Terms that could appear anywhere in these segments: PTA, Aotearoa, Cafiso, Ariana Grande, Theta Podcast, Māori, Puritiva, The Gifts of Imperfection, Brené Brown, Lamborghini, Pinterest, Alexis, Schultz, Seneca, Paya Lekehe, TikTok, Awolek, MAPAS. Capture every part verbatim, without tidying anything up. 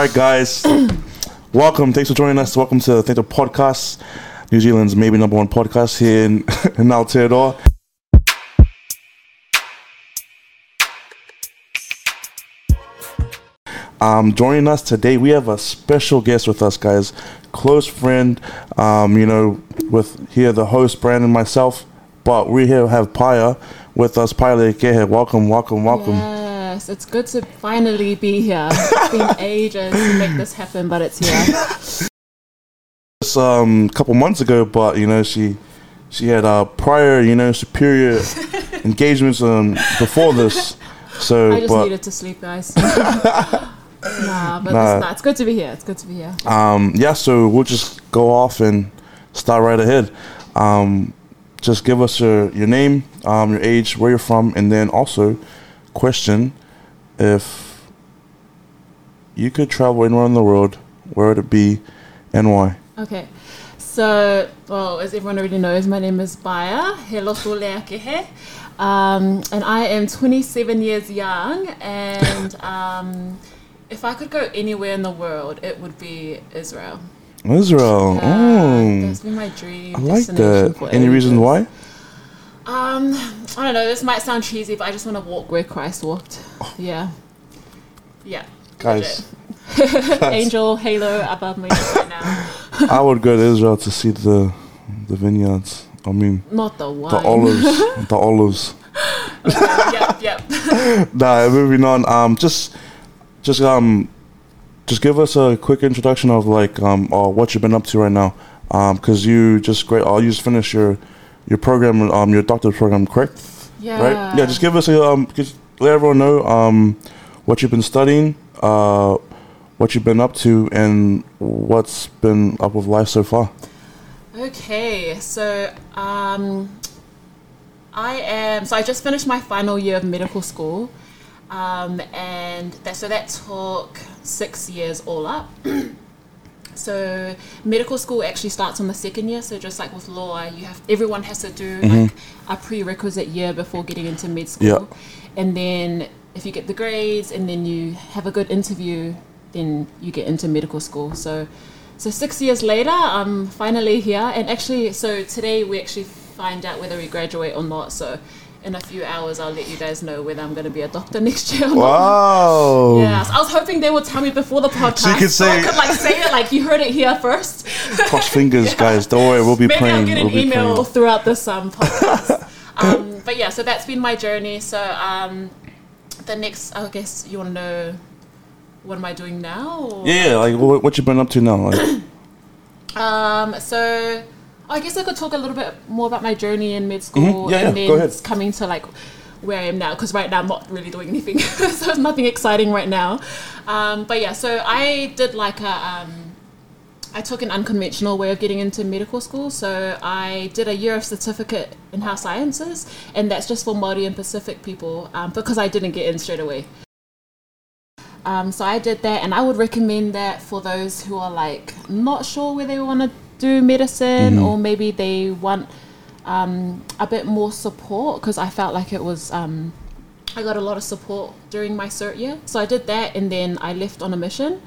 Hi guys, welcome, thanks for joining us, welcome to the Theta Podcast, New Zealand's maybe number one podcast here in, in Aotearoa. Um, joining us today, we have a special guest with us guys, close friend, um, you know, with here the host, Brandon and myself, but we here have Paya with us, Paya Lekehe, welcome, welcome, welcome. Yeah. It's good to finally be here. It's been ages to make this happen, but it's here. It's um, a couple months ago, but you know she she had uh, prior, you know, superior engagements um, before this. So I just but, needed to sleep, guys. nah, but nah. It's, nah, it's good to be here. It's good to be here. Um, yeah, so we'll just go off and start right ahead. Um, just give us your your name, um, your age, where you're from, and then also question. If you could travel anywhere in the world, where would it be and why? Okay, so, well, as everyone already knows, my name is Paya. Hello, Lekehe. Um, and I am twenty-seven years young, and um, if I could go anywhere in the world, it would be Israel. Israel, uh, oh. That's been my dream. I like that. Any reason why? Um, I don't know, this might sound cheesy, but I just want to walk where Christ walked. Oh. Yeah. Yeah. Guys. Guys. Angel, halo above me right now. I would go to Israel to see the the vineyards. I mean, not the wine. The olives. the olives. Okay, yep, yep. Nah, moving on. Um, just, just, um, just give us a quick introduction of like, um, or what you've been up to right now. Um, cause you just great, or you just finished your, Your program, um, your doctorate program, correct? Yeah. Right? Yeah, just give us a, um, just let everyone know um, what you've been studying, uh, what you've been up to, and what's been up with life so far. Okay, so um, I am, so I just finished my final year of medical school, um, and that, so that took six years all up. So medical school actually starts on the second year. So just like with law, you have everyone has to do mm-hmm. like a prerequisite year before getting into med school. Yep. And then if you get the grades and then you have a good interview, then you get into medical school. So so six years later, I'm finally here. And actually, so today we actually find out whether we graduate or not. So in a few hours, I'll let you guys know whether I'm going to be a doctor next year or not. Wow. Yeah, so I was hoping they would tell me before the podcast. So you could say, so I could like say it like you heard it here first. Cross fingers, yeah. Guys. Don't worry, we'll be Maybe praying. Maybe I'll get an we'll email praying. throughout this um, podcast. um, but yeah, so that's been my journey. So um, the next, I guess you want to know what am I doing now? Or? Yeah, like what, what you've been up to now. Like? um. So... I guess I could talk a little bit more about my journey in med school mm-hmm. yeah, and yeah. then it's coming to like where I am now, because right now I'm not really doing anything, so it's nothing exciting right now. Um, but yeah, so I did like a, um, I took an unconventional way of getting into medical school. So I did a year of certificate in health sciences, and that's just for Māori and Pacific people um, because I didn't get in straight away. Um, so I did that, and I would recommend that for those who are like not sure where they want to do medicine mm-hmm. or maybe they want um, a bit more support, because I felt like it was um, I got a lot of support during my cert year, so I did that, and then I left on a mission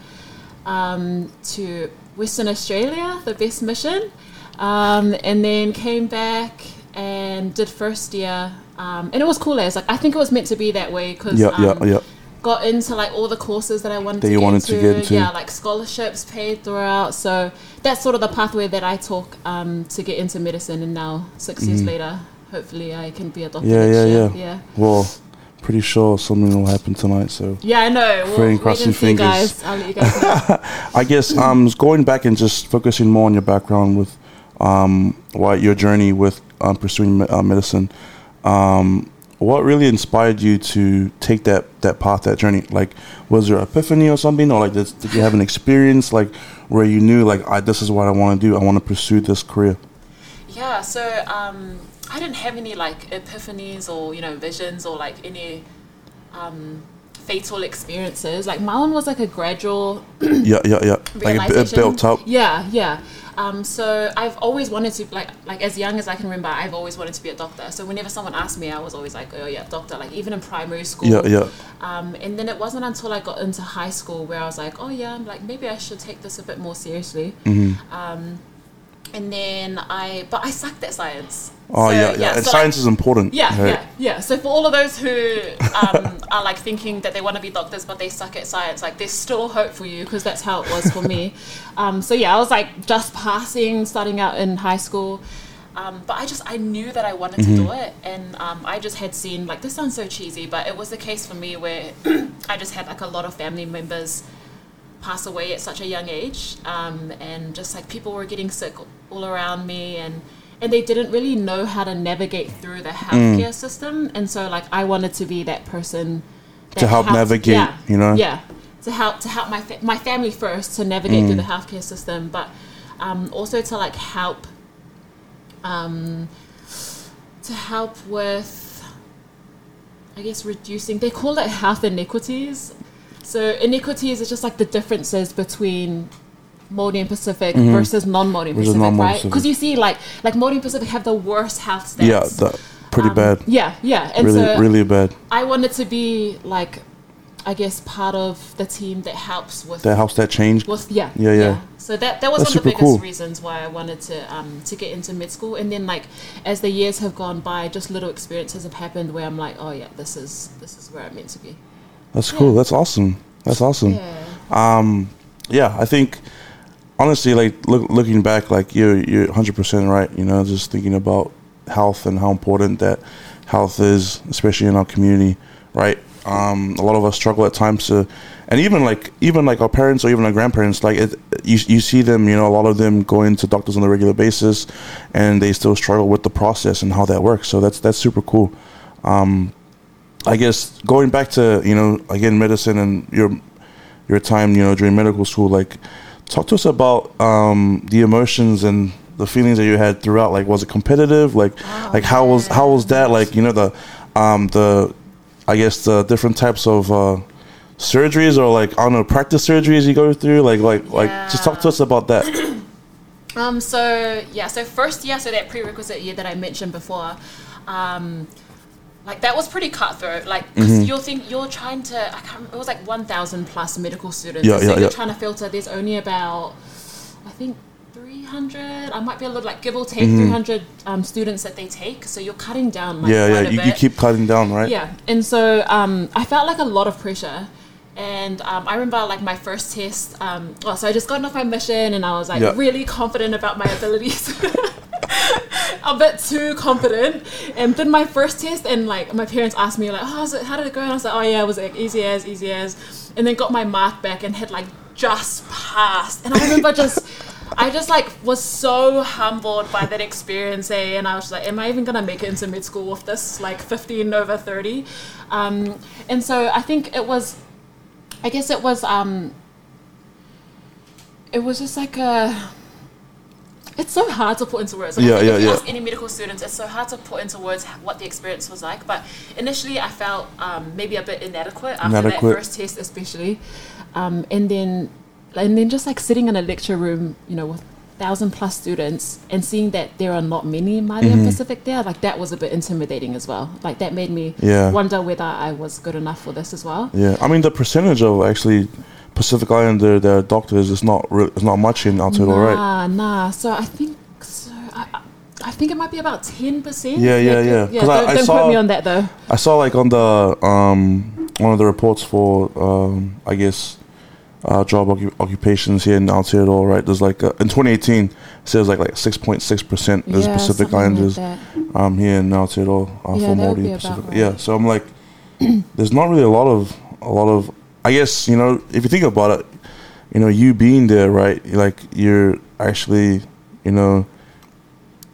um, to Western Australia, the best mission, um, and then came back and did first year um, and it was cool as like I think it was meant to be that way, because yep, um, yep, yep. got into like all the courses that I wanted, that to, you get wanted to get into. Yeah, like scholarships paid throughout. So that's sort of the pathway that I took um, to get into medicine. And now six mm. years later, hopefully I can be a doctor. Yeah, yeah, yeah, yeah. Well, pretty sure something will happen tonight. So yeah, I know. Well, praying, crossing fingers. Guys. I'll let you guys know. I guess um, going back and just focusing more on your background with um, why your journey with um, pursuing me- uh, medicine. Um, What really inspired you to take that, that path, that journey? Like, was there an epiphany or something? Or, like, did, did you have an experience, like, where you knew, like, I, this is what I want to do. I want to pursue this career. Yeah, so um, I didn't have any, like, epiphanies or, you know, visions or, like, any um, fatal experiences. Like my one was like a gradual yeah yeah yeah like it, it built up yeah yeah um so I've always wanted to, like like as young as I can remember, I've always wanted to be a doctor. So whenever someone asked me, I was always like, oh yeah, doctor, like even in primary school. Yeah yeah um and then it wasn't until I got into high school where I was like, oh yeah, I'm like maybe I should take this a bit more seriously. Mm-hmm. um And then I, but I sucked at science. Oh, so, yeah, yeah. yeah. And so science like, is important. Yeah, hey. yeah, yeah. So for all of those who um, are like thinking that they want to be doctors, but they suck at science, like there's still hope for you, because that's how it was for me. Um, so yeah, I was like just passing, starting out in high school. Um, but I just, I knew that I wanted mm-hmm. to do it. And um, I just had seen, like, this sounds so cheesy, but it was the case for me where I just had like a lot of family members pass away at such a young age, um, and just like people were getting sick all around me, and and they didn't really know how to navigate through the healthcare mm. system. And so like I wanted to be that person that to help helped, navigate yeah, you know yeah to help to help my fa- my family first to navigate mm. through the healthcare system, but um, also to like help um, to help with, I guess, reducing, they call it health inequities. So inequities is just like the differences between Māori and Pacific mm-hmm. versus non-Māori and Pacific, non-Māori right? Because you see, like, like Māori and Pacific have the worst health stats. Yeah, that, pretty um, bad. Yeah, yeah. And really, so really bad. I wanted to be, like, I guess, part of the team that helps with... That helps that change. With, yeah, yeah, yeah, yeah. So that, that was That's one of the biggest cool. reasons why I wanted to um, to get into med school. And then, like, as the years have gone by, just little experiences have happened where I'm like, oh, yeah, this is this is where I'm meant to be. That's cool. Yeah. That's awesome. That's awesome. Yeah. Um, yeah, I think, honestly, like, look, looking back, like, you're, you're one hundred percent right, you know, just thinking about health and how important that health is, especially in our community, right? Um, a lot of us struggle at times to, and even, like, even, like, our parents or even our grandparents, like, it, you, you see them, you know, a lot of them going to doctors on a regular basis, and they still struggle with the process and how that works. So that's, that's super cool. Um, I guess going back to, you know, again, medicine and your your time, you know, during medical school, like, talk to us about um, the emotions and the feelings that you had throughout. Like, was it competitive? Like, oh, like how was how was that? Like, you know, the um, the I guess the different types of uh, surgeries, or like, I don't know, practice surgeries you go through. Like, like, yeah. like, just talk to us about that. um. So yeah. So first year, so that prerequisite year that I mentioned before. Um, Like, that was pretty cutthroat. Like, because mm-hmm. you're, think, you're trying to... I can't remember. It was, like, one thousand plus medical students. Yeah, so yeah, you're yeah. trying to filter. There's only about, I think, three hundred. I might be a little, like, give or take mm-hmm. three hundred um, students that they take. So you're cutting down, like, yeah, quite yeah. a you, bit. You keep cutting down, right? Yeah. And so um, I felt, like, a lot of pressure. And um, I remember, like, my first test... Um, oh, so I just got off my mission, and I was, like, yeah. really confident about my abilities. A bit too confident, and did my first test, and like my parents asked me like, oh, it, how did it go? And I was like, oh yeah, it was like easy as easy as, and then got my mark back and had like just passed. And I remember just I just like was so humbled by that experience, eh? And I was just like, am I even gonna make it into med school with this like fifteen over thirty? Um, and so I think it was, I guess it was um, it was just like a. It's so hard to put into words. Like, yeah, I think yeah, if you yeah. ask any medical students, it's so hard to put into words what the experience was like. But initially, I felt um, maybe a bit inadequate after inadequate. that first test, especially, um, and then and then just like sitting in a lecture room, you know, with thousand plus students, and seeing that there are not many Māori mm-hmm. and Pacific there, like that was a bit intimidating as well. Like that made me yeah. wonder whether I was good enough for this as well. Yeah, I mean the percentage of actually. Pacific Islander, their doctors, it's not re- it's not much in Aotearoa, nah, right? Nah, so I think so. I, I think it might be about ten percent. Yeah, yeah, yeah. yeah don't I, I don't saw, quote me on that though. I saw like on the um one of the reports for um I guess uh, job ocu- occupations here in Aotearoa, right? There's like a, in twenty eighteen, it says like like six point six percent there's yeah, Pacific Islanders like um here in Aotearoa uh, yeah, for Māori Pacific. Right. Yeah, so I'm like, there's not really a lot of a lot of. I guess, you know, if you think about it, you know, you being there, right, like, you're actually, you know,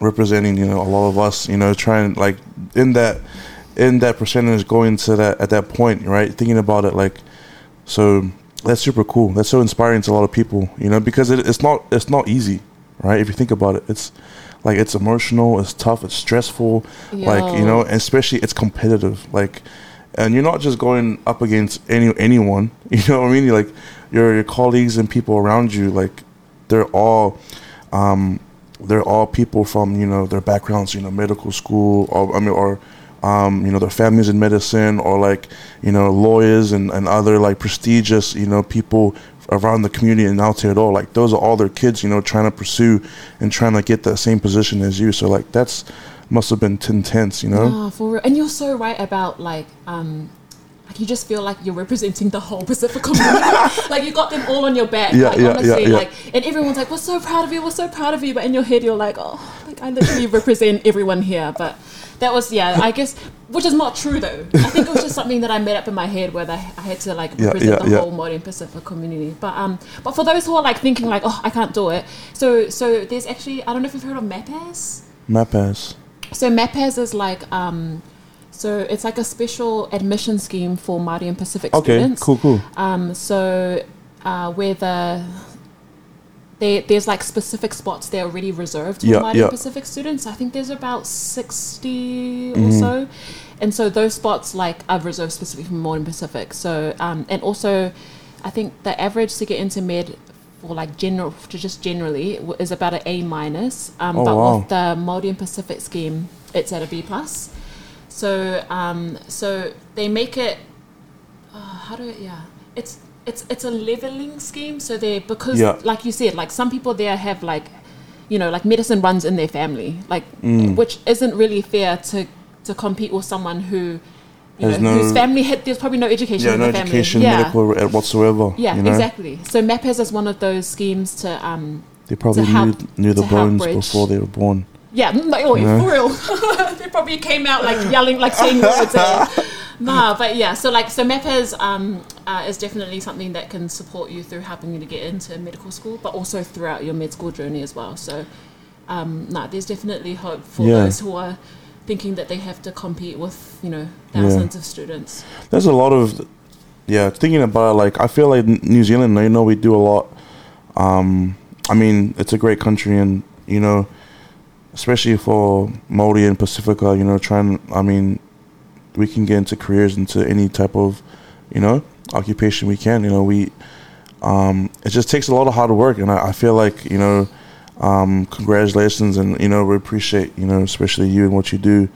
representing, you know, a lot of us, you know, trying, like, in that in that percentage going to that, at that point, right, thinking about it, like, so that's super cool. That's so inspiring to a lot of people, you know, because it, it's not it's not easy, right, if you think about it. It's, like, it's emotional, it's tough, it's stressful, Yo. like, you know, and especially it's competitive, like, And you're not just going up against any anyone, you know what I mean? You're like your your colleagues and people around you, like they're all, um, they're all people from, you know, their backgrounds, you know, medical school, or I mean, or um, you know, their families in medicine, or like, you know, lawyers and, and other like prestigious, you know, people around the community in Aotearoa. Like those are all their kids, you know, trying to pursue and trying to get that same position as you. So like that's. Must have been intense, you know? Oh, for real. And you're so right about, like, um, like you just feel like you're representing the whole Pacific community. Like, you got them all on your back. Yeah, like, yeah, honestly, yeah, yeah. Like, and everyone's like, we're so proud of you, we're so proud of you. But in your head, you're like, oh, like, I literally represent everyone here. But that was, yeah, I guess, which is not true, though. I think it was just something that I made up in my head where they, I had to, like, represent yeah, yeah, the yeah. whole Māori and Pacific community. But um, but for those who are, like, thinking, like, oh, I can't do it. So, so there's actually, I don't know if you've heard of MAPAS. MAPAS. So MAPAS is like, um, so it's like a special admission scheme for Māori and Pacific okay, students. Okay, cool, cool. Um, so uh, where the, they, there's like specific spots they're already reserved for yeah, Māori yeah. and Pacific students. I think there's about sixty mm-hmm. or so. And so those spots like are reserved specifically for Māori and Pacific. So, um, and also I think the average to get into med or like general, just generally, is about an A minus. Um, oh, but wow. With the Māori and Pacific scheme, it's at a B plus. So, um, so they make it. Uh, how do it? Yeah, it's it's it's a leveling scheme. So they because, yeah. like you said, like some people there have like, you know, like medicine runs in their family, like mm. which isn't really fair to to compete with someone who. You know, no, whose family had, there's probably no education yeah, in the no family. Education, yeah, no education, medical whatsoever. Yeah, you know? Exactly. So MAPAS is one of those schemes to um. They probably to help, knew, knew the bones before they were born. Yeah, no, oh, yeah, for real. They probably came out like yelling, like saying words. Nah, but yeah, so like, so MAPAS um uh, is definitely something that can support you through helping you to get into medical school, but also throughout your med school journey as well. So, um, nah, there's definitely hope for yeah. those who are thinking that they have to compete with, you know, thousands yeah. of students. There's a lot of, yeah, thinking about it, like, I feel like New Zealand, you know, we do a lot. Um, I mean, it's a great country and, you know, especially for Māori and Pacifica, you know, trying, I mean, we can get into careers, into any type of, you know, occupation we can, you know, we, um, it just takes a lot of hard work. And I, I feel like, you know, Um, congratulations, and you know we appreciate you know especially you and what you do,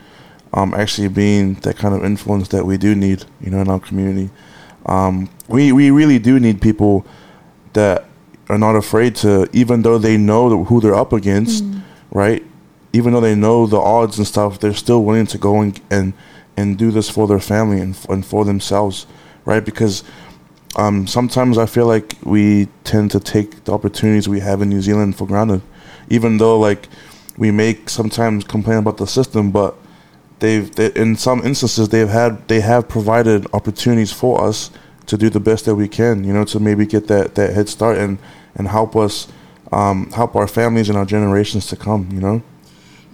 um, actually being that kind of influence that we do need, you know, in our community. Um, we we really do need people that are not afraid to, even though they know who they're up against, mm. right? Even though they know the odds and stuff, they're still willing to go and and, and do this for their family and and for themselves, right? Because um, sometimes I feel like we tend to take the opportunities we have in New Zealand for granted. Even though, like, we make sometimes complain about the system, but they've they, in some instances they've had they have provided opportunities for us to do the best that we can, you know, to maybe get that, that head start and, and help us um, help our families and our generations to come, you know.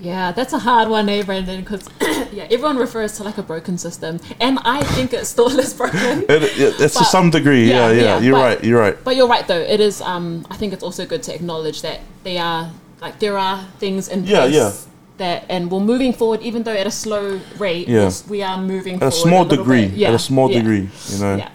Yeah, that's a hard one, eh, Brandon? Because yeah, everyone refers to like a broken system, and I think it's thoughtless broken. it, it, it's but, to some degree, yeah, yeah. yeah you're but, right, you're right. But you're right though. It is. Um, I think it's also good to acknowledge that they are like there are things in yeah, place yeah. that, and we're moving forward, even though at a slow rate. Yeah. we are moving at forward a small a degree. Yeah, at a small yeah. degree, you know. Yeah.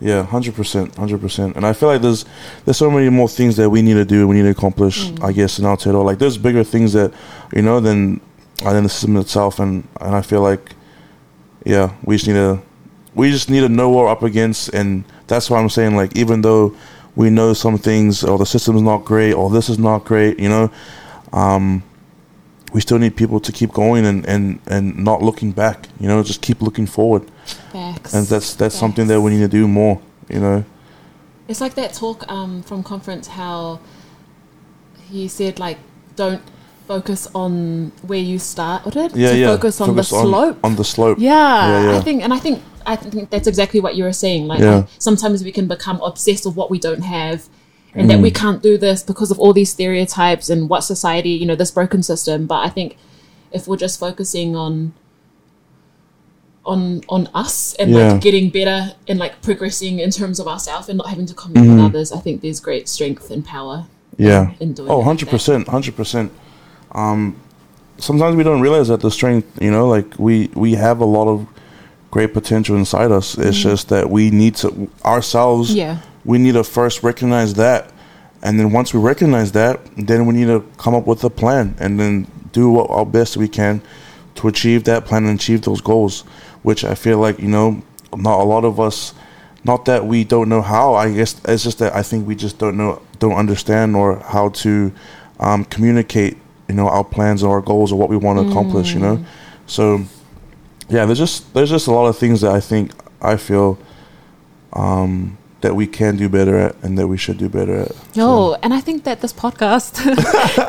Yeah, one hundred percent, one hundred percent. And I feel like there's there's so many more things that we need to do, we need to accomplish, mm. I guess, in Aotearoa. Like, there's bigger things that, you know, than, than the system itself. And, and I feel like, yeah, we just need to we just need to know what we're up against. And that's why I'm saying, like, even though we know some things, or the system's not great, or this is not great, you know, um, we still need people to keep going and, and, and not looking back, you know, just keep looking forward. Facts. And that's that's Facts. something that we need to do more, you know. It's like that talk um, from conference how he said, like, don't focus on where you start, what did? Yeah, so yeah. Focus on focus the slope. On, on the slope. Yeah, yeah, yeah. I think, and I think I think that's exactly what you were saying. Like, yeah. like sometimes we can become obsessed with what we don't have, and mm. that we can't do this because of all these stereotypes and what society, you know, this broken system. But I think if we're just focusing on on on us and yeah. like getting better and like progressing in terms of ourselves and not having to compete mm-hmm. with others, I think there's great strength and power yeah in doing oh one hundred percent like one hundred percent. Um sometimes we don't realize that the strength, you know, like we we have a lot of great potential inside us. It's mm-hmm. just that we need to ourselves. Yeah. We need to first recognize that. And then once we recognize that, then we need to come up with a plan and then do what, our best we can to achieve that plan and achieve those goals, which I feel like, you know, not a lot of us, not that we don't know how, I guess it's just that I think we just don't know, don't understand or how to um, communicate, you know, our plans or our goals or what we want to mm. accomplish, you know? So yeah, there's just, there's just a lot of things that I think I feel, um, that we can do better at and that we should do better at. So. Oh, and I think that this podcast,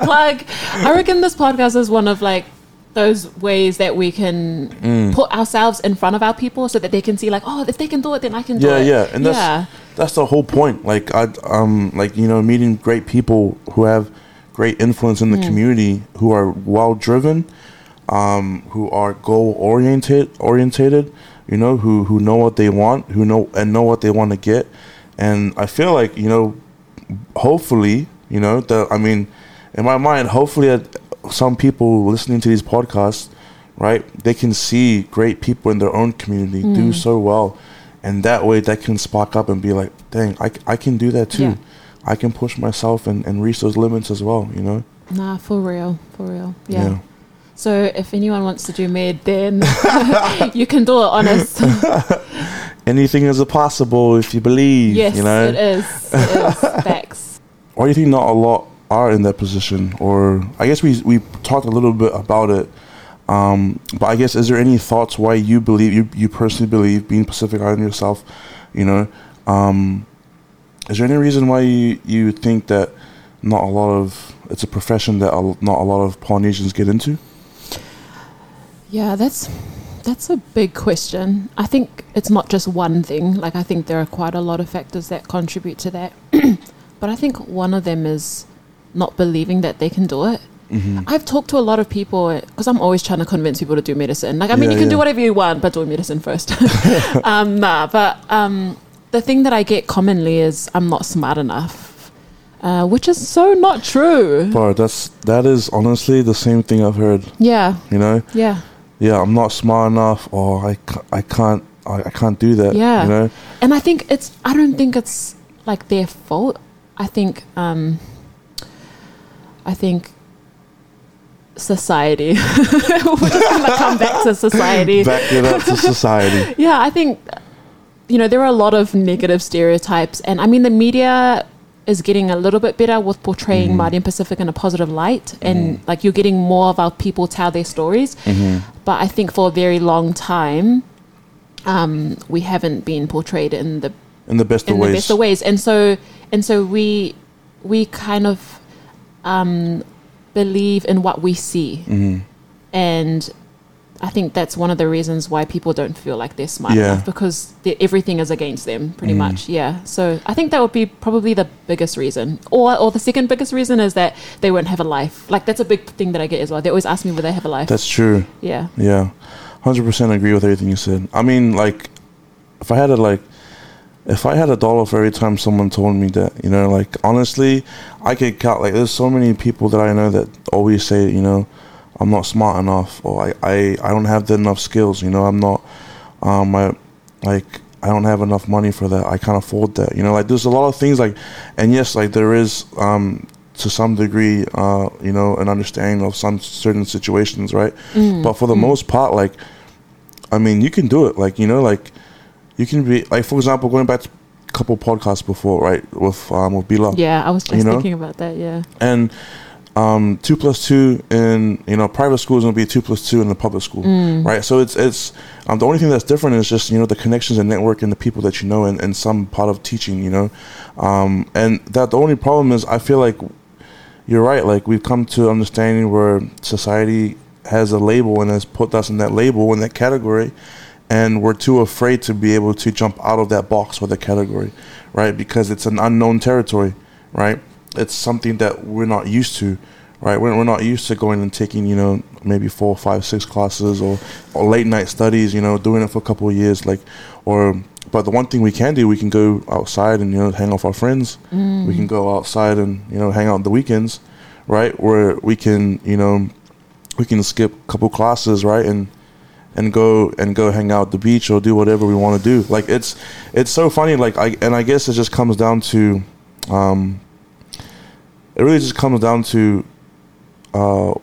like, I reckon this podcast is one of, like, those ways that we can mm. put ourselves in front of our people so that they can see, like, oh, if they can do it, then I can yeah, do it. Yeah, yeah. And that's, yeah. that's the whole point. Like, I, um, like, you know, meeting great people who have great influence in the mm. community, who are well-driven, um, who are goal-oriented, oriented, you know, who, who know what they want, who know and know what they want to get. And I feel like, you know, hopefully, you know, the, I mean, in my mind, hopefully uh, some people listening to these podcasts, right, they can see great people in their own community mm. do so well. And that way that can spark up and be like, dang, I, I can do that too. Yeah. I can push myself and, and reach those limits as well, you know? Nah, for real, for real. Yeah. yeah. So if anyone wants to do med, then you can do it, honest. Anything is possible if you believe. Yes, you know? it is. It is. Facts. Why do you think not a lot are in that position? Or I guess we we talked a little bit about it, um, but I guess is there any thoughts why you believe, you, you personally believe, being Pacific Islander yourself, you know, um, is there any reason why you, you think that not a lot of, it's a profession that not a lot of Polynesians get into? Yeah, that's that's a big question. I think it's not just one thing. Like, I think there are quite a lot of factors that contribute to that. But I think one of them is not believing that they can do it. Mm-hmm. I've talked to a lot of people, because I'm always trying to convince people to do medicine. Like, I mean, yeah, you can yeah. do whatever you want, but do medicine first. um, nah, but um, the thing that I get commonly is I'm not smart enough. Uh, which is so not true. Bro, that's, that is honestly the same thing I've heard. Yeah. You know? Yeah. Yeah, I'm not smart enough, or I, ca- I can't I, I can't do that. Yeah. You know? And I think it's, I don't think it's like their fault. I think um, I think society. We're just going to come back to society. Back it up to society. Yeah, I think, you know, there are a lot of negative stereotypes. And I mean, the media is getting a little bit better with portraying mm-hmm. Māori and Pacific in a positive light, mm-hmm. and like you're getting more of our people tell their stories. Mm-hmm. But I think for a very long time, um, we haven't been portrayed in the in the best in of ways. The best of ways, and so and so we we kind of um, believe in what we see, mm-hmm. and I think that's one of the reasons why people don't feel like they're smart yeah. enough, because everything is against them pretty mm. much. Yeah. So I think that would be probably the biggest reason, or or the second biggest reason is that they won't have a life. Like, that's a big thing that I get as well. They always ask me whether I have a life. That's true. Yeah. Yeah. one hundred percent agree with everything you said. I mean, like, if I had a, like, if I had a dollar for every time someone told me that, you know, like, honestly, I could count, like, there's so many people that I know that always say, you know, I'm not smart enough, or I, I, I don't have the enough skills, you know, I'm not, um, I, like, I don't have enough money for that, I can't afford that, you know, like, there's a lot of things, like, and yes, like, there is, um, to some degree, uh, you know, an understanding of some certain situations, right, mm. but for the mm. most part, like, I mean, you can do it, like, you know, like, you can be, like, for example, going back to a couple podcasts before, right, with, um, with Bila. Yeah, I was just you know? thinking about that, yeah. And, Um, two plus two in, you know, private school is going to be two plus two in the public school, mm. right? So it's, it's um, the only thing that's different is just, you know, the connections and network and the people that you know and, and some part of teaching, you know. Um, and that the only problem is I feel like you're right. Like, we've come to understanding where society has a label and has put us in that label, in that category, and we're too afraid to be able to jump out of that box or the category, right? Because it's an unknown territory, right? It's something that we're not used to, right? We're, we're not used to going and taking, you know, maybe four, five, six classes or, or late night studies, you know, doing it for a couple of years. Like, or, but the one thing we can do, we can go outside and, you know, hang out with our friends. Mm. We can go outside and, you know, hang out on the weekends, right? Where we can, you know, we can skip a couple classes, right? And and go and go hang out at the beach or do whatever we want to do. Like, it's it's so funny. Like, I and I guess it just comes down to, um, it really just comes down to uh,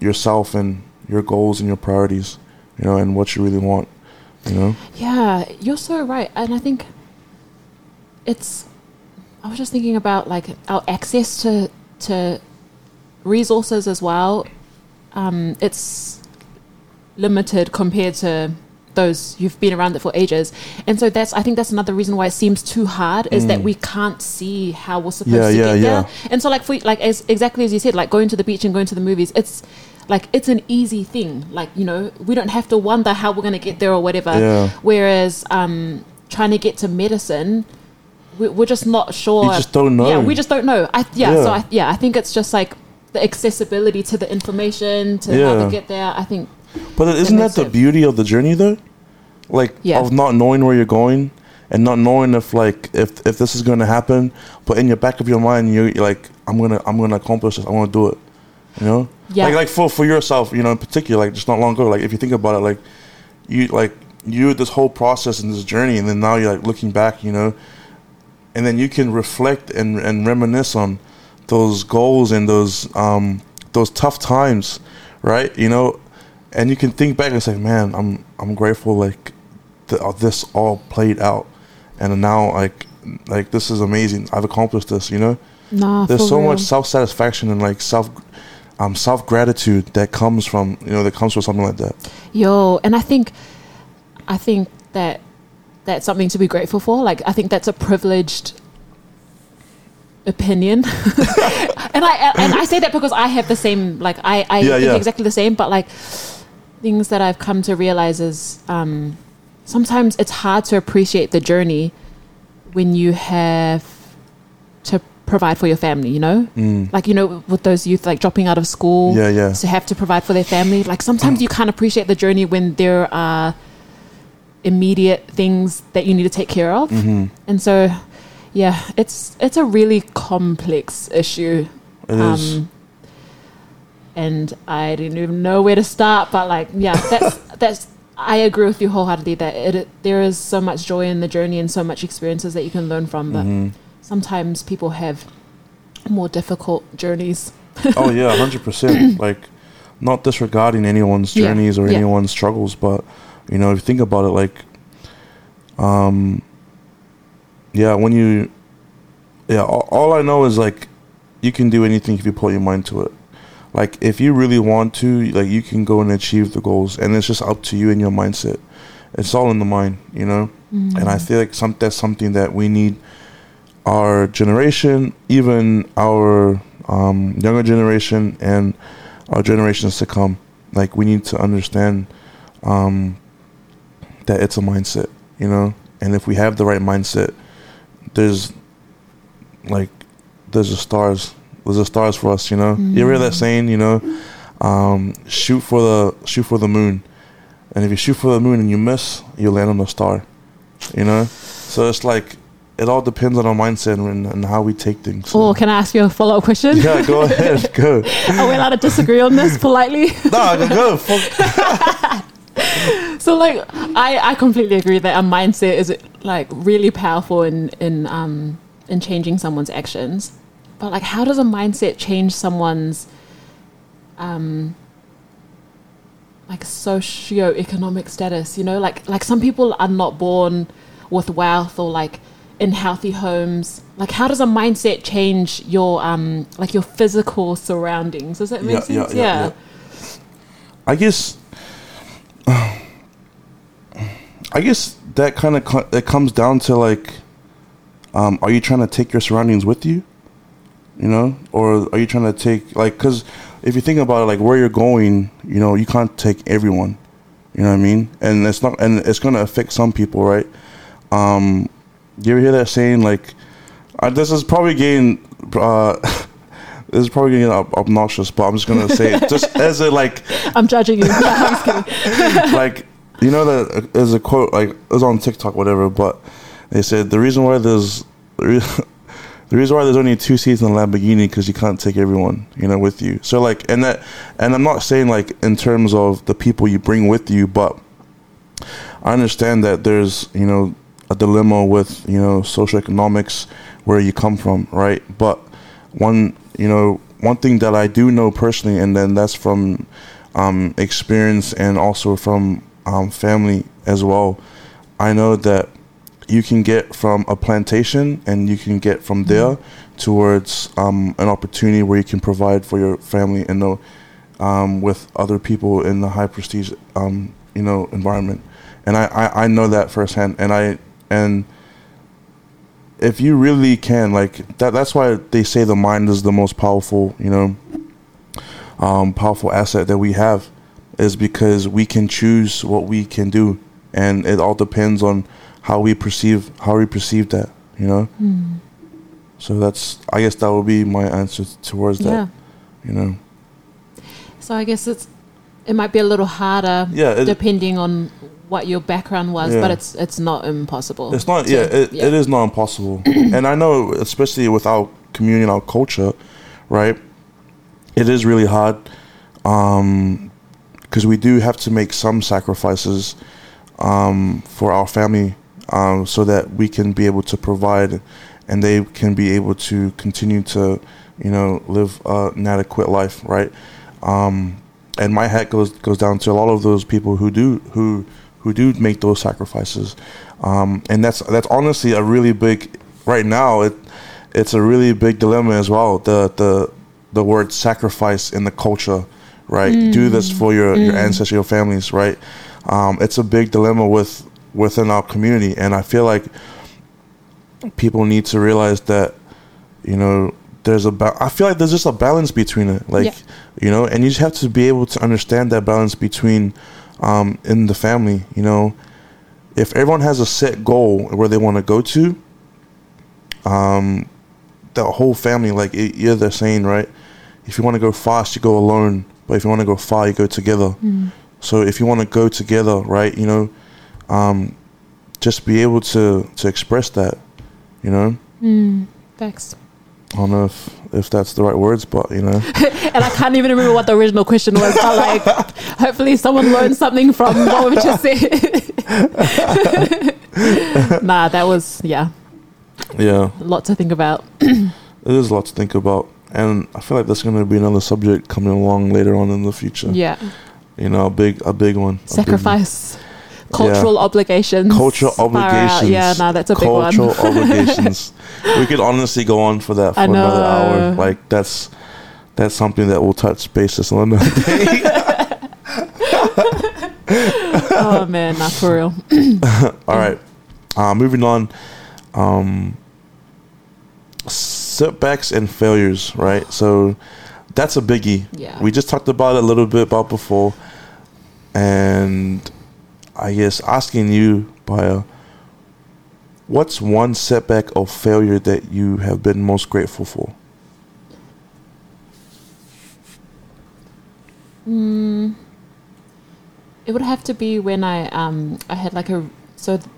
yourself and your goals and your priorities, you know, and what you really want, you know? Yeah, you're so right. And I think it's, I was just thinking about, like, our access to to resources as well. Um, it's limited compared to those you've been around it for ages. And so that's, I think that's another reason why it seems too hard, is mm. that we can't see how we're supposed yeah, to yeah, get yeah. there. And so, like, for, like, as exactly as you said, like, going to the beach and going to the movies, it's, like, it's an easy thing. Like, you know, we don't have to wonder how we're going to get there or whatever. Yeah. Whereas um, trying to get to medicine, we, we're just not sure. You just don't know. Yeah, we just don't know. I, yeah, yeah, so I, yeah, I think it's just, like, the accessibility to the information, to yeah. how to get there, I think. But isn't that the beauty of the journey, though? Like, yeah. of not knowing where you're going and not knowing if, like, if if this is going to happen. But in your back of your mind, you're like, I'm going to I'm gonna accomplish this. I want to do it, you know? Yeah. Like, like for, for yourself, you know, in particular, like, just not long ago, like, if you think about it, like, you, like, you, this whole process and this journey, and then now you're, like, looking back, you know, and then you can reflect and, and reminisce on those goals and those, um, those tough times, right? You know, and you can think back and say, man, I'm, I'm grateful, like, th- this all played out. And now, like, like, this is amazing. I've accomplished this, you know? Nah, There's so real. much self-satisfaction and, like, self Um, self-gratitude that comes from, you know, that comes from something like that. Yo, and I think, I think that that's something to be grateful for. Like, I think that's a privileged opinion. and I and I say that because I have the same, like, I, I yeah, think yeah. exactly the same, but, like, things that I've come to realize is um, sometimes it's hard to appreciate the journey when you have to provide for your family, you know? Mm. Like, you know, with those youth, like, dropping out of school yeah, yeah. to have to provide for their family. Like, sometimes you can't appreciate the journey when there are immediate things that you need to take care of. Mm-hmm. And so, yeah, it's it's a really complex issue. It um, is. And I didn't even know where to start, but, like, yeah, that's, that's I agree with you wholeheartedly that it, it, there is so much joy in the journey and so much experiences that you can learn from, but mm-hmm. sometimes people have more difficult journeys. Oh, yeah, one hundred percent. Like, not disregarding anyone's journeys yeah, or yeah. anyone's struggles, but, you know, if you think about it, like, um, yeah, when you, yeah, all, all I know is, like, you can do anything if you put your mind to it. Like, if you really want to, like, you can go and achieve the goals, and it's just up to you and your mindset. It's all in the mind, you know? Mm. And I feel like some, that's something that we need. Our generation, even our um, younger generation and our generations to come, like, we need to understand um, that it's a mindset, you know? And if we have the right mindset, there's, like, there's the stars. There's the stars for us, you know? Mm. You ever hear that saying, you know? Um, shoot for the shoot for the moon. And if you shoot for the moon and you miss, you'll land on a star, you know? So it's like, it all depends on our mindset and, and how we take things. So. Oh, can I ask you a follow-up question? Yeah, go ahead. Go. Are we allowed to disagree on this politely? No, go. Fuck. So, like, I, I completely agree that a mindset is, like, really powerful in in um in changing someone's actions. But, like, how does a mindset change someone's um like socio-economic status? You know, like like some people are not born with wealth or, like, in healthy homes. Like, how does a mindset change your um like your physical surroundings? Does that make yeah, sense? Yeah, yeah, yeah. yeah. I guess uh, I guess that kind of co- it comes down to, like, um are you trying to take your surroundings with you? You know, or are you trying to take, like, cuz if you think about it, like, where you're going, you know, you can't take everyone. You know what I mean? And it's not and it's going to affect some people, right? Um You ever hear that saying, like, uh, this is probably getting, uh, this is probably getting ob- obnoxious, but I'm just going to say it just as a, like. I'm judging you. No, I'm just kidding. Like, you know, that uh, there's a quote, like, it was on TikTok, whatever, but they said, the reason why there's, the, re- The reason why there's only two seats in the Lamborghini because you can't take everyone, you know, with you. So like, and that, and I'm not saying like in terms of the people you bring with you, but I understand that there's, you know, a dilemma with, you know, socioeconomics, where you come from, right? But one, you know, one thing that I do know personally, and then that's from um, experience and also from um, family as well. I know that you can get from a plantation and you can get from there towards um, an opportunity where you can provide for your family and know um, with other people in the high prestige, um, you know, environment. And I, I, I know that firsthand. And I, and if you really can, like that, that's why they say the mind is the most powerful, you know, um, powerful asset that we have, is because we can choose what we can do. And it all depends on how we perceive how we perceive that, you know. Mm. So that's, I guess that would be my answer towards that, yeah. You know. So I guess it's it might be a little harder, yeah, it, depending on what your background was, yeah. But it's it's not impossible. It's not, to, yeah, it, yeah, it is not impossible. And I know, especially with our community and our culture, right? It is really hard um, because we do have to make some sacrifices. Um, for our family, um, so that we can be able to provide, and they can be able to continue to, you know, live uh, an adequate life, right? Um, and my hat goes goes down to a lot of those people who do who who do make those sacrifices, um, and that's that's honestly a really big right now. It it's a really big dilemma as well. The the the word sacrifice in the culture, right? Mm. Do this for your mm. your ancestors, your families, right? Um, it's a big dilemma with within our community, and I feel like people need to realize that, you know, there's a ba- I feel like there's just a balance between it, like, yeah. You know, and you just have to be able to understand that balance between um, in the family, you know. If everyone has a set goal where they want to go to, um, the whole family, like it, you're the saying, right? If you want to go fast, you go alone, but if you want to go far, you go together. Mm. So if you want to go together, right, you know, um, just be able to, to express that, you know. Mm, thanks. I don't know if, if that's the right words, but, you know. And I can't even remember what the original question was, but, like, hopefully someone learned something from what we just said. Nah, that was, yeah. Yeah. A lot to think about. It is a lot to think about. And I feel like that's going to be another subject coming along later on in the future. Yeah. You know, a big, a big one. Sacrifice, big one. Cultural yeah. obligations, cultural obligations. Yeah, no, that's a cultural big one. Cultural obligations. We could honestly go on for that for another hour. Like that's that's something that we'll touch basis on another day. Oh man, not for real. All right, uh, moving on. Um, setbacks and failures, right? So. That's a biggie. Yeah. We just talked about it a little bit about before. And I guess asking you, Paya, what's one setback or failure that you have been most grateful for? Mm, it would have to be when I um I had like a... So th-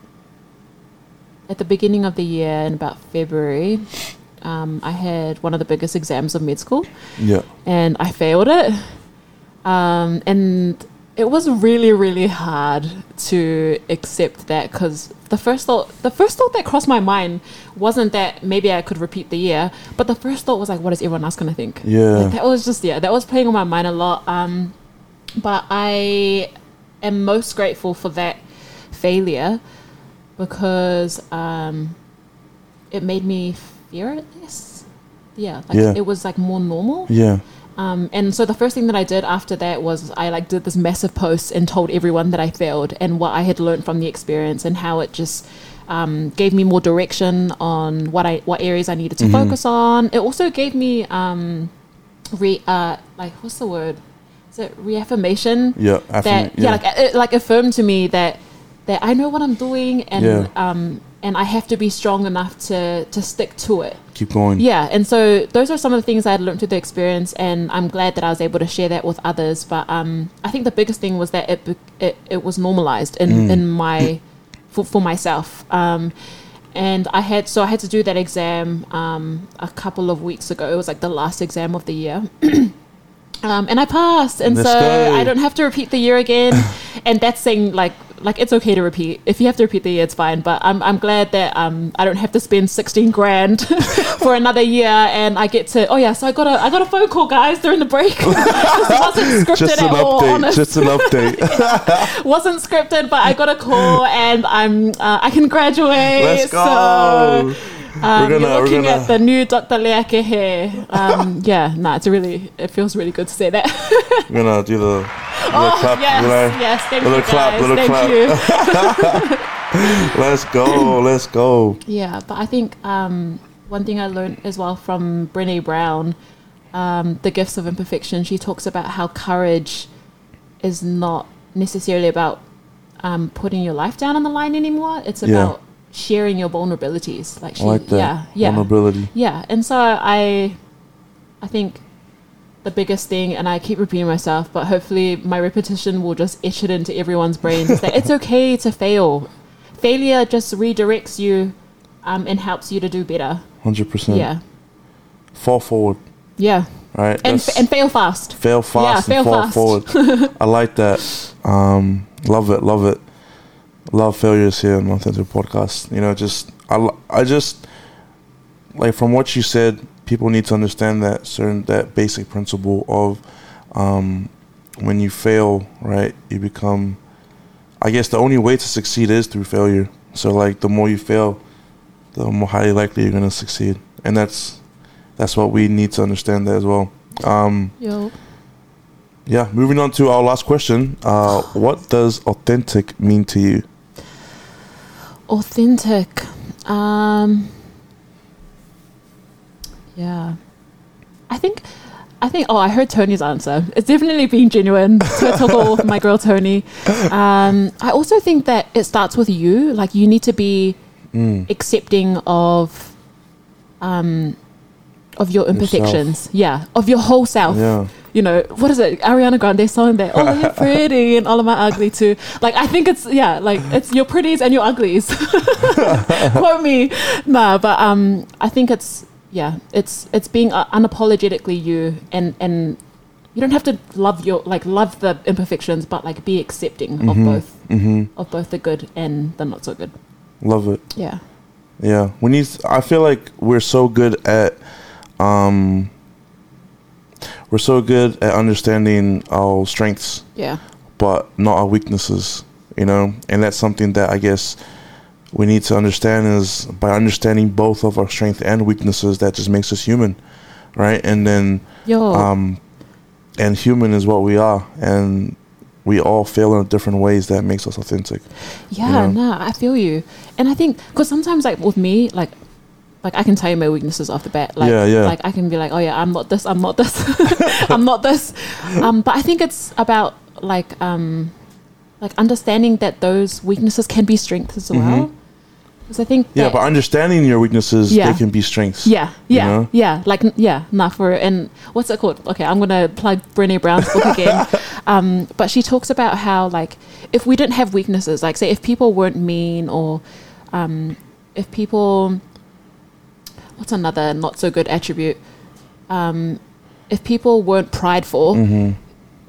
at the beginning of the year, in about February... Um, I had one of the biggest exams of med school, yeah, and I failed it. Um, and it was really, really hard to accept that, because the first thought, the first thought that crossed my mind wasn't that maybe I could repeat the year, but the first thought was like, what is everyone else going to think? Yeah, like, that was just yeah, that was playing on my mind a lot. Um, but I am most grateful for that failure because um, it made me. Fear at this, yeah, like yeah. It was like more normal, yeah. Um, and so the first thing that I did after that was I like did this massive post and told everyone that I failed and what I had learned from the experience and how it just um, gave me more direction on what I what areas I needed to mm-hmm. focus on. It also gave me um, re uh, like what's the word? Is it reaffirmation? Yeah, affirm- that yeah, yeah like it, like affirmed to me that that I know what I'm doing and yeah. um. And I have to be strong enough to, to stick to it. Keep going. Yeah. And so those are some of the things I had learned through the experience. And I'm glad that I was able to share that with others. But um, I think the biggest thing was that it it, it was normalized in, mm. in my for, for myself. Um, And I had, so I had to do that exam um, a couple of weeks ago. It was like the last exam of the year. um, and I passed. And Let's so go. I don't have to repeat the year again. And that's saying like, like it's okay to repeat. If you have to repeat the year, it's fine. But I'm I'm glad that um I don't have to spend sixteen grand for another year, and I get to oh yeah. So I got a I got a phone call, guys, during the break. This wasn't scripted just an at update, all. Honest. Just an update. Yeah, wasn't scripted, but I got a call, and I'm uh, I can graduate. Let's go. So, Um, we're gonna, you're looking we're gonna... at the new Doctor Lekehe. Um Yeah, no, nah, it's a really. It feels really good to say that. We're gonna do the little oh, clap, yes, you know, yes, thank little you clap, guys, little thank clap. You. Let's go, let's go. Yeah, but I think um, one thing I learned as well from Brené Brown, um, The Gifts of Imperfection. She talks about how courage is not necessarily about um, putting your life down on the line anymore. It's about yeah. sharing your vulnerabilities, like, she, I like that. yeah, yeah, vulnerability, yeah. And so I, I think the biggest thing, and I keep repeating myself, but hopefully my repetition will just etch it into everyone's brains, is that it's okay to fail. Failure just redirects you, um, and helps you to do better. Hundred percent. Yeah. Fall forward. Yeah. Right. And f- and fail fast. Fail fast. Yeah, and fail fall fast. Forward. I like that. Um, love it. Love it. Love failures here on the Authentic Podcast. You know, just I, I just like from what you said, people need to understand that certain that basic principle of um, when you fail, right? You become. I guess the only way to succeed is through failure. So, like, the more you fail, the more highly likely you're going to succeed, and that's that's what we need to understand that as well. Um, Yo. Yeah, moving on to our last question. Uh, what does authentic mean to you? Authentic. Um, yeah. I think, I think, oh, I heard Tony's answer. It's definitely being genuine. Total, my girl, Tony. Um, I also think that it starts with you. Like, you need to be mm. accepting of um, of your imperfections. Yourself. Yeah, of your whole self. Yeah. You know, what is it? Ariana Grande song that, oh, you're pretty and all of my ugly too. Like, I think it's, yeah, like, it's your pretties and your uglies. Quote me. Nah, but um, I think it's, yeah, it's it's being uh, unapologetically you, and, and you don't have to love your, like, love the imperfections, but, like, be accepting mm-hmm. of both, mm-hmm. of both the good and the not so good. Love it. Yeah. Yeah. We need, I feel like we're so good at, um, We're so good at understanding our strengths, yeah, but not our weaknesses, you know? And that's something that I guess we need to understand, is by understanding both of our strengths and weaknesses, that just makes us human, right? And then, Yo. um, and human is what we are, and we all fail in different ways. That makes us authentic. Yeah, you know? No, I feel you. And I think, because sometimes, like, with me, like, Like, I can tell you my weaknesses off the bat. Like, yeah, yeah. Like, I can be like, oh, yeah, I'm not this, I'm not this, I'm not this. Um, but I think it's about, like, um, like understanding that those weaknesses can be strengths as well. Mm-hmm. Because I think Yeah, but understanding your weaknesses, yeah. they can be strengths. Yeah, yeah, you know? yeah. Like, yeah, nah, for, and what's it called? Okay, I'm going to plug Brené Brown's book again. Um, but she talks about how, like, if we didn't have weaknesses, like, say, if people weren't mean, or um, if people... What's another not so good attribute? Um, if people weren't prideful, mm-hmm.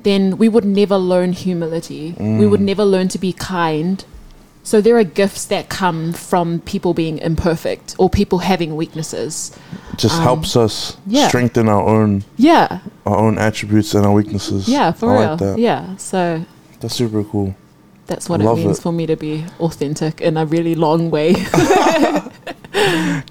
then we would never learn humility. Mm. We would never learn to be kind. So there are gifts that come from people being imperfect or people having weaknesses. It just um, helps us yeah. strengthen our own yeah our own attributes and our weaknesses. Yeah, for I real. Like that. Yeah, so that's super cool. That's what Love it means it. for me to be authentic in a really long way.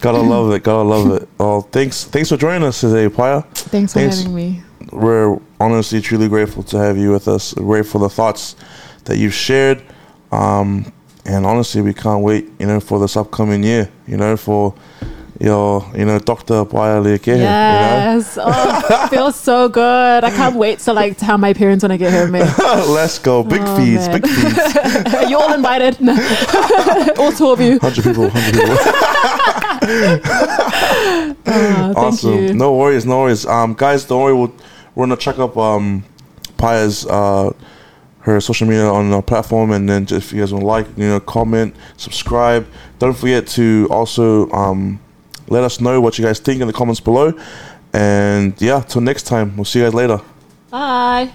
Gotta love it. Gotta love it. Oh, thanks. Thanks for joining us today, Paya. Thanks for thanks. having me. We're honestly, truly grateful to have you with us. We're grateful for the thoughts that you've shared. Um, and honestly, we can't wait, you know, for this upcoming year, you know, for your, you know, Doctor Paya Lekehe. Yes. You know? Oh, it feels so good. I can't wait to, like, tell my parents when I get home, man. Let's go. Big oh, feeds. Man. Big feeds. You're all invited. All two of you. one hundred people. one hundred people. oh, awesome. No worries, no worries. Um, guys, don't worry. We'll, we're gonna check up um, Paya's uh, her social media on our platform, and then if you guys want to like, you know, comment, subscribe. Don't forget to also um, let us know what you guys think in the comments below. And yeah, till next time, we'll see you guys later. Bye.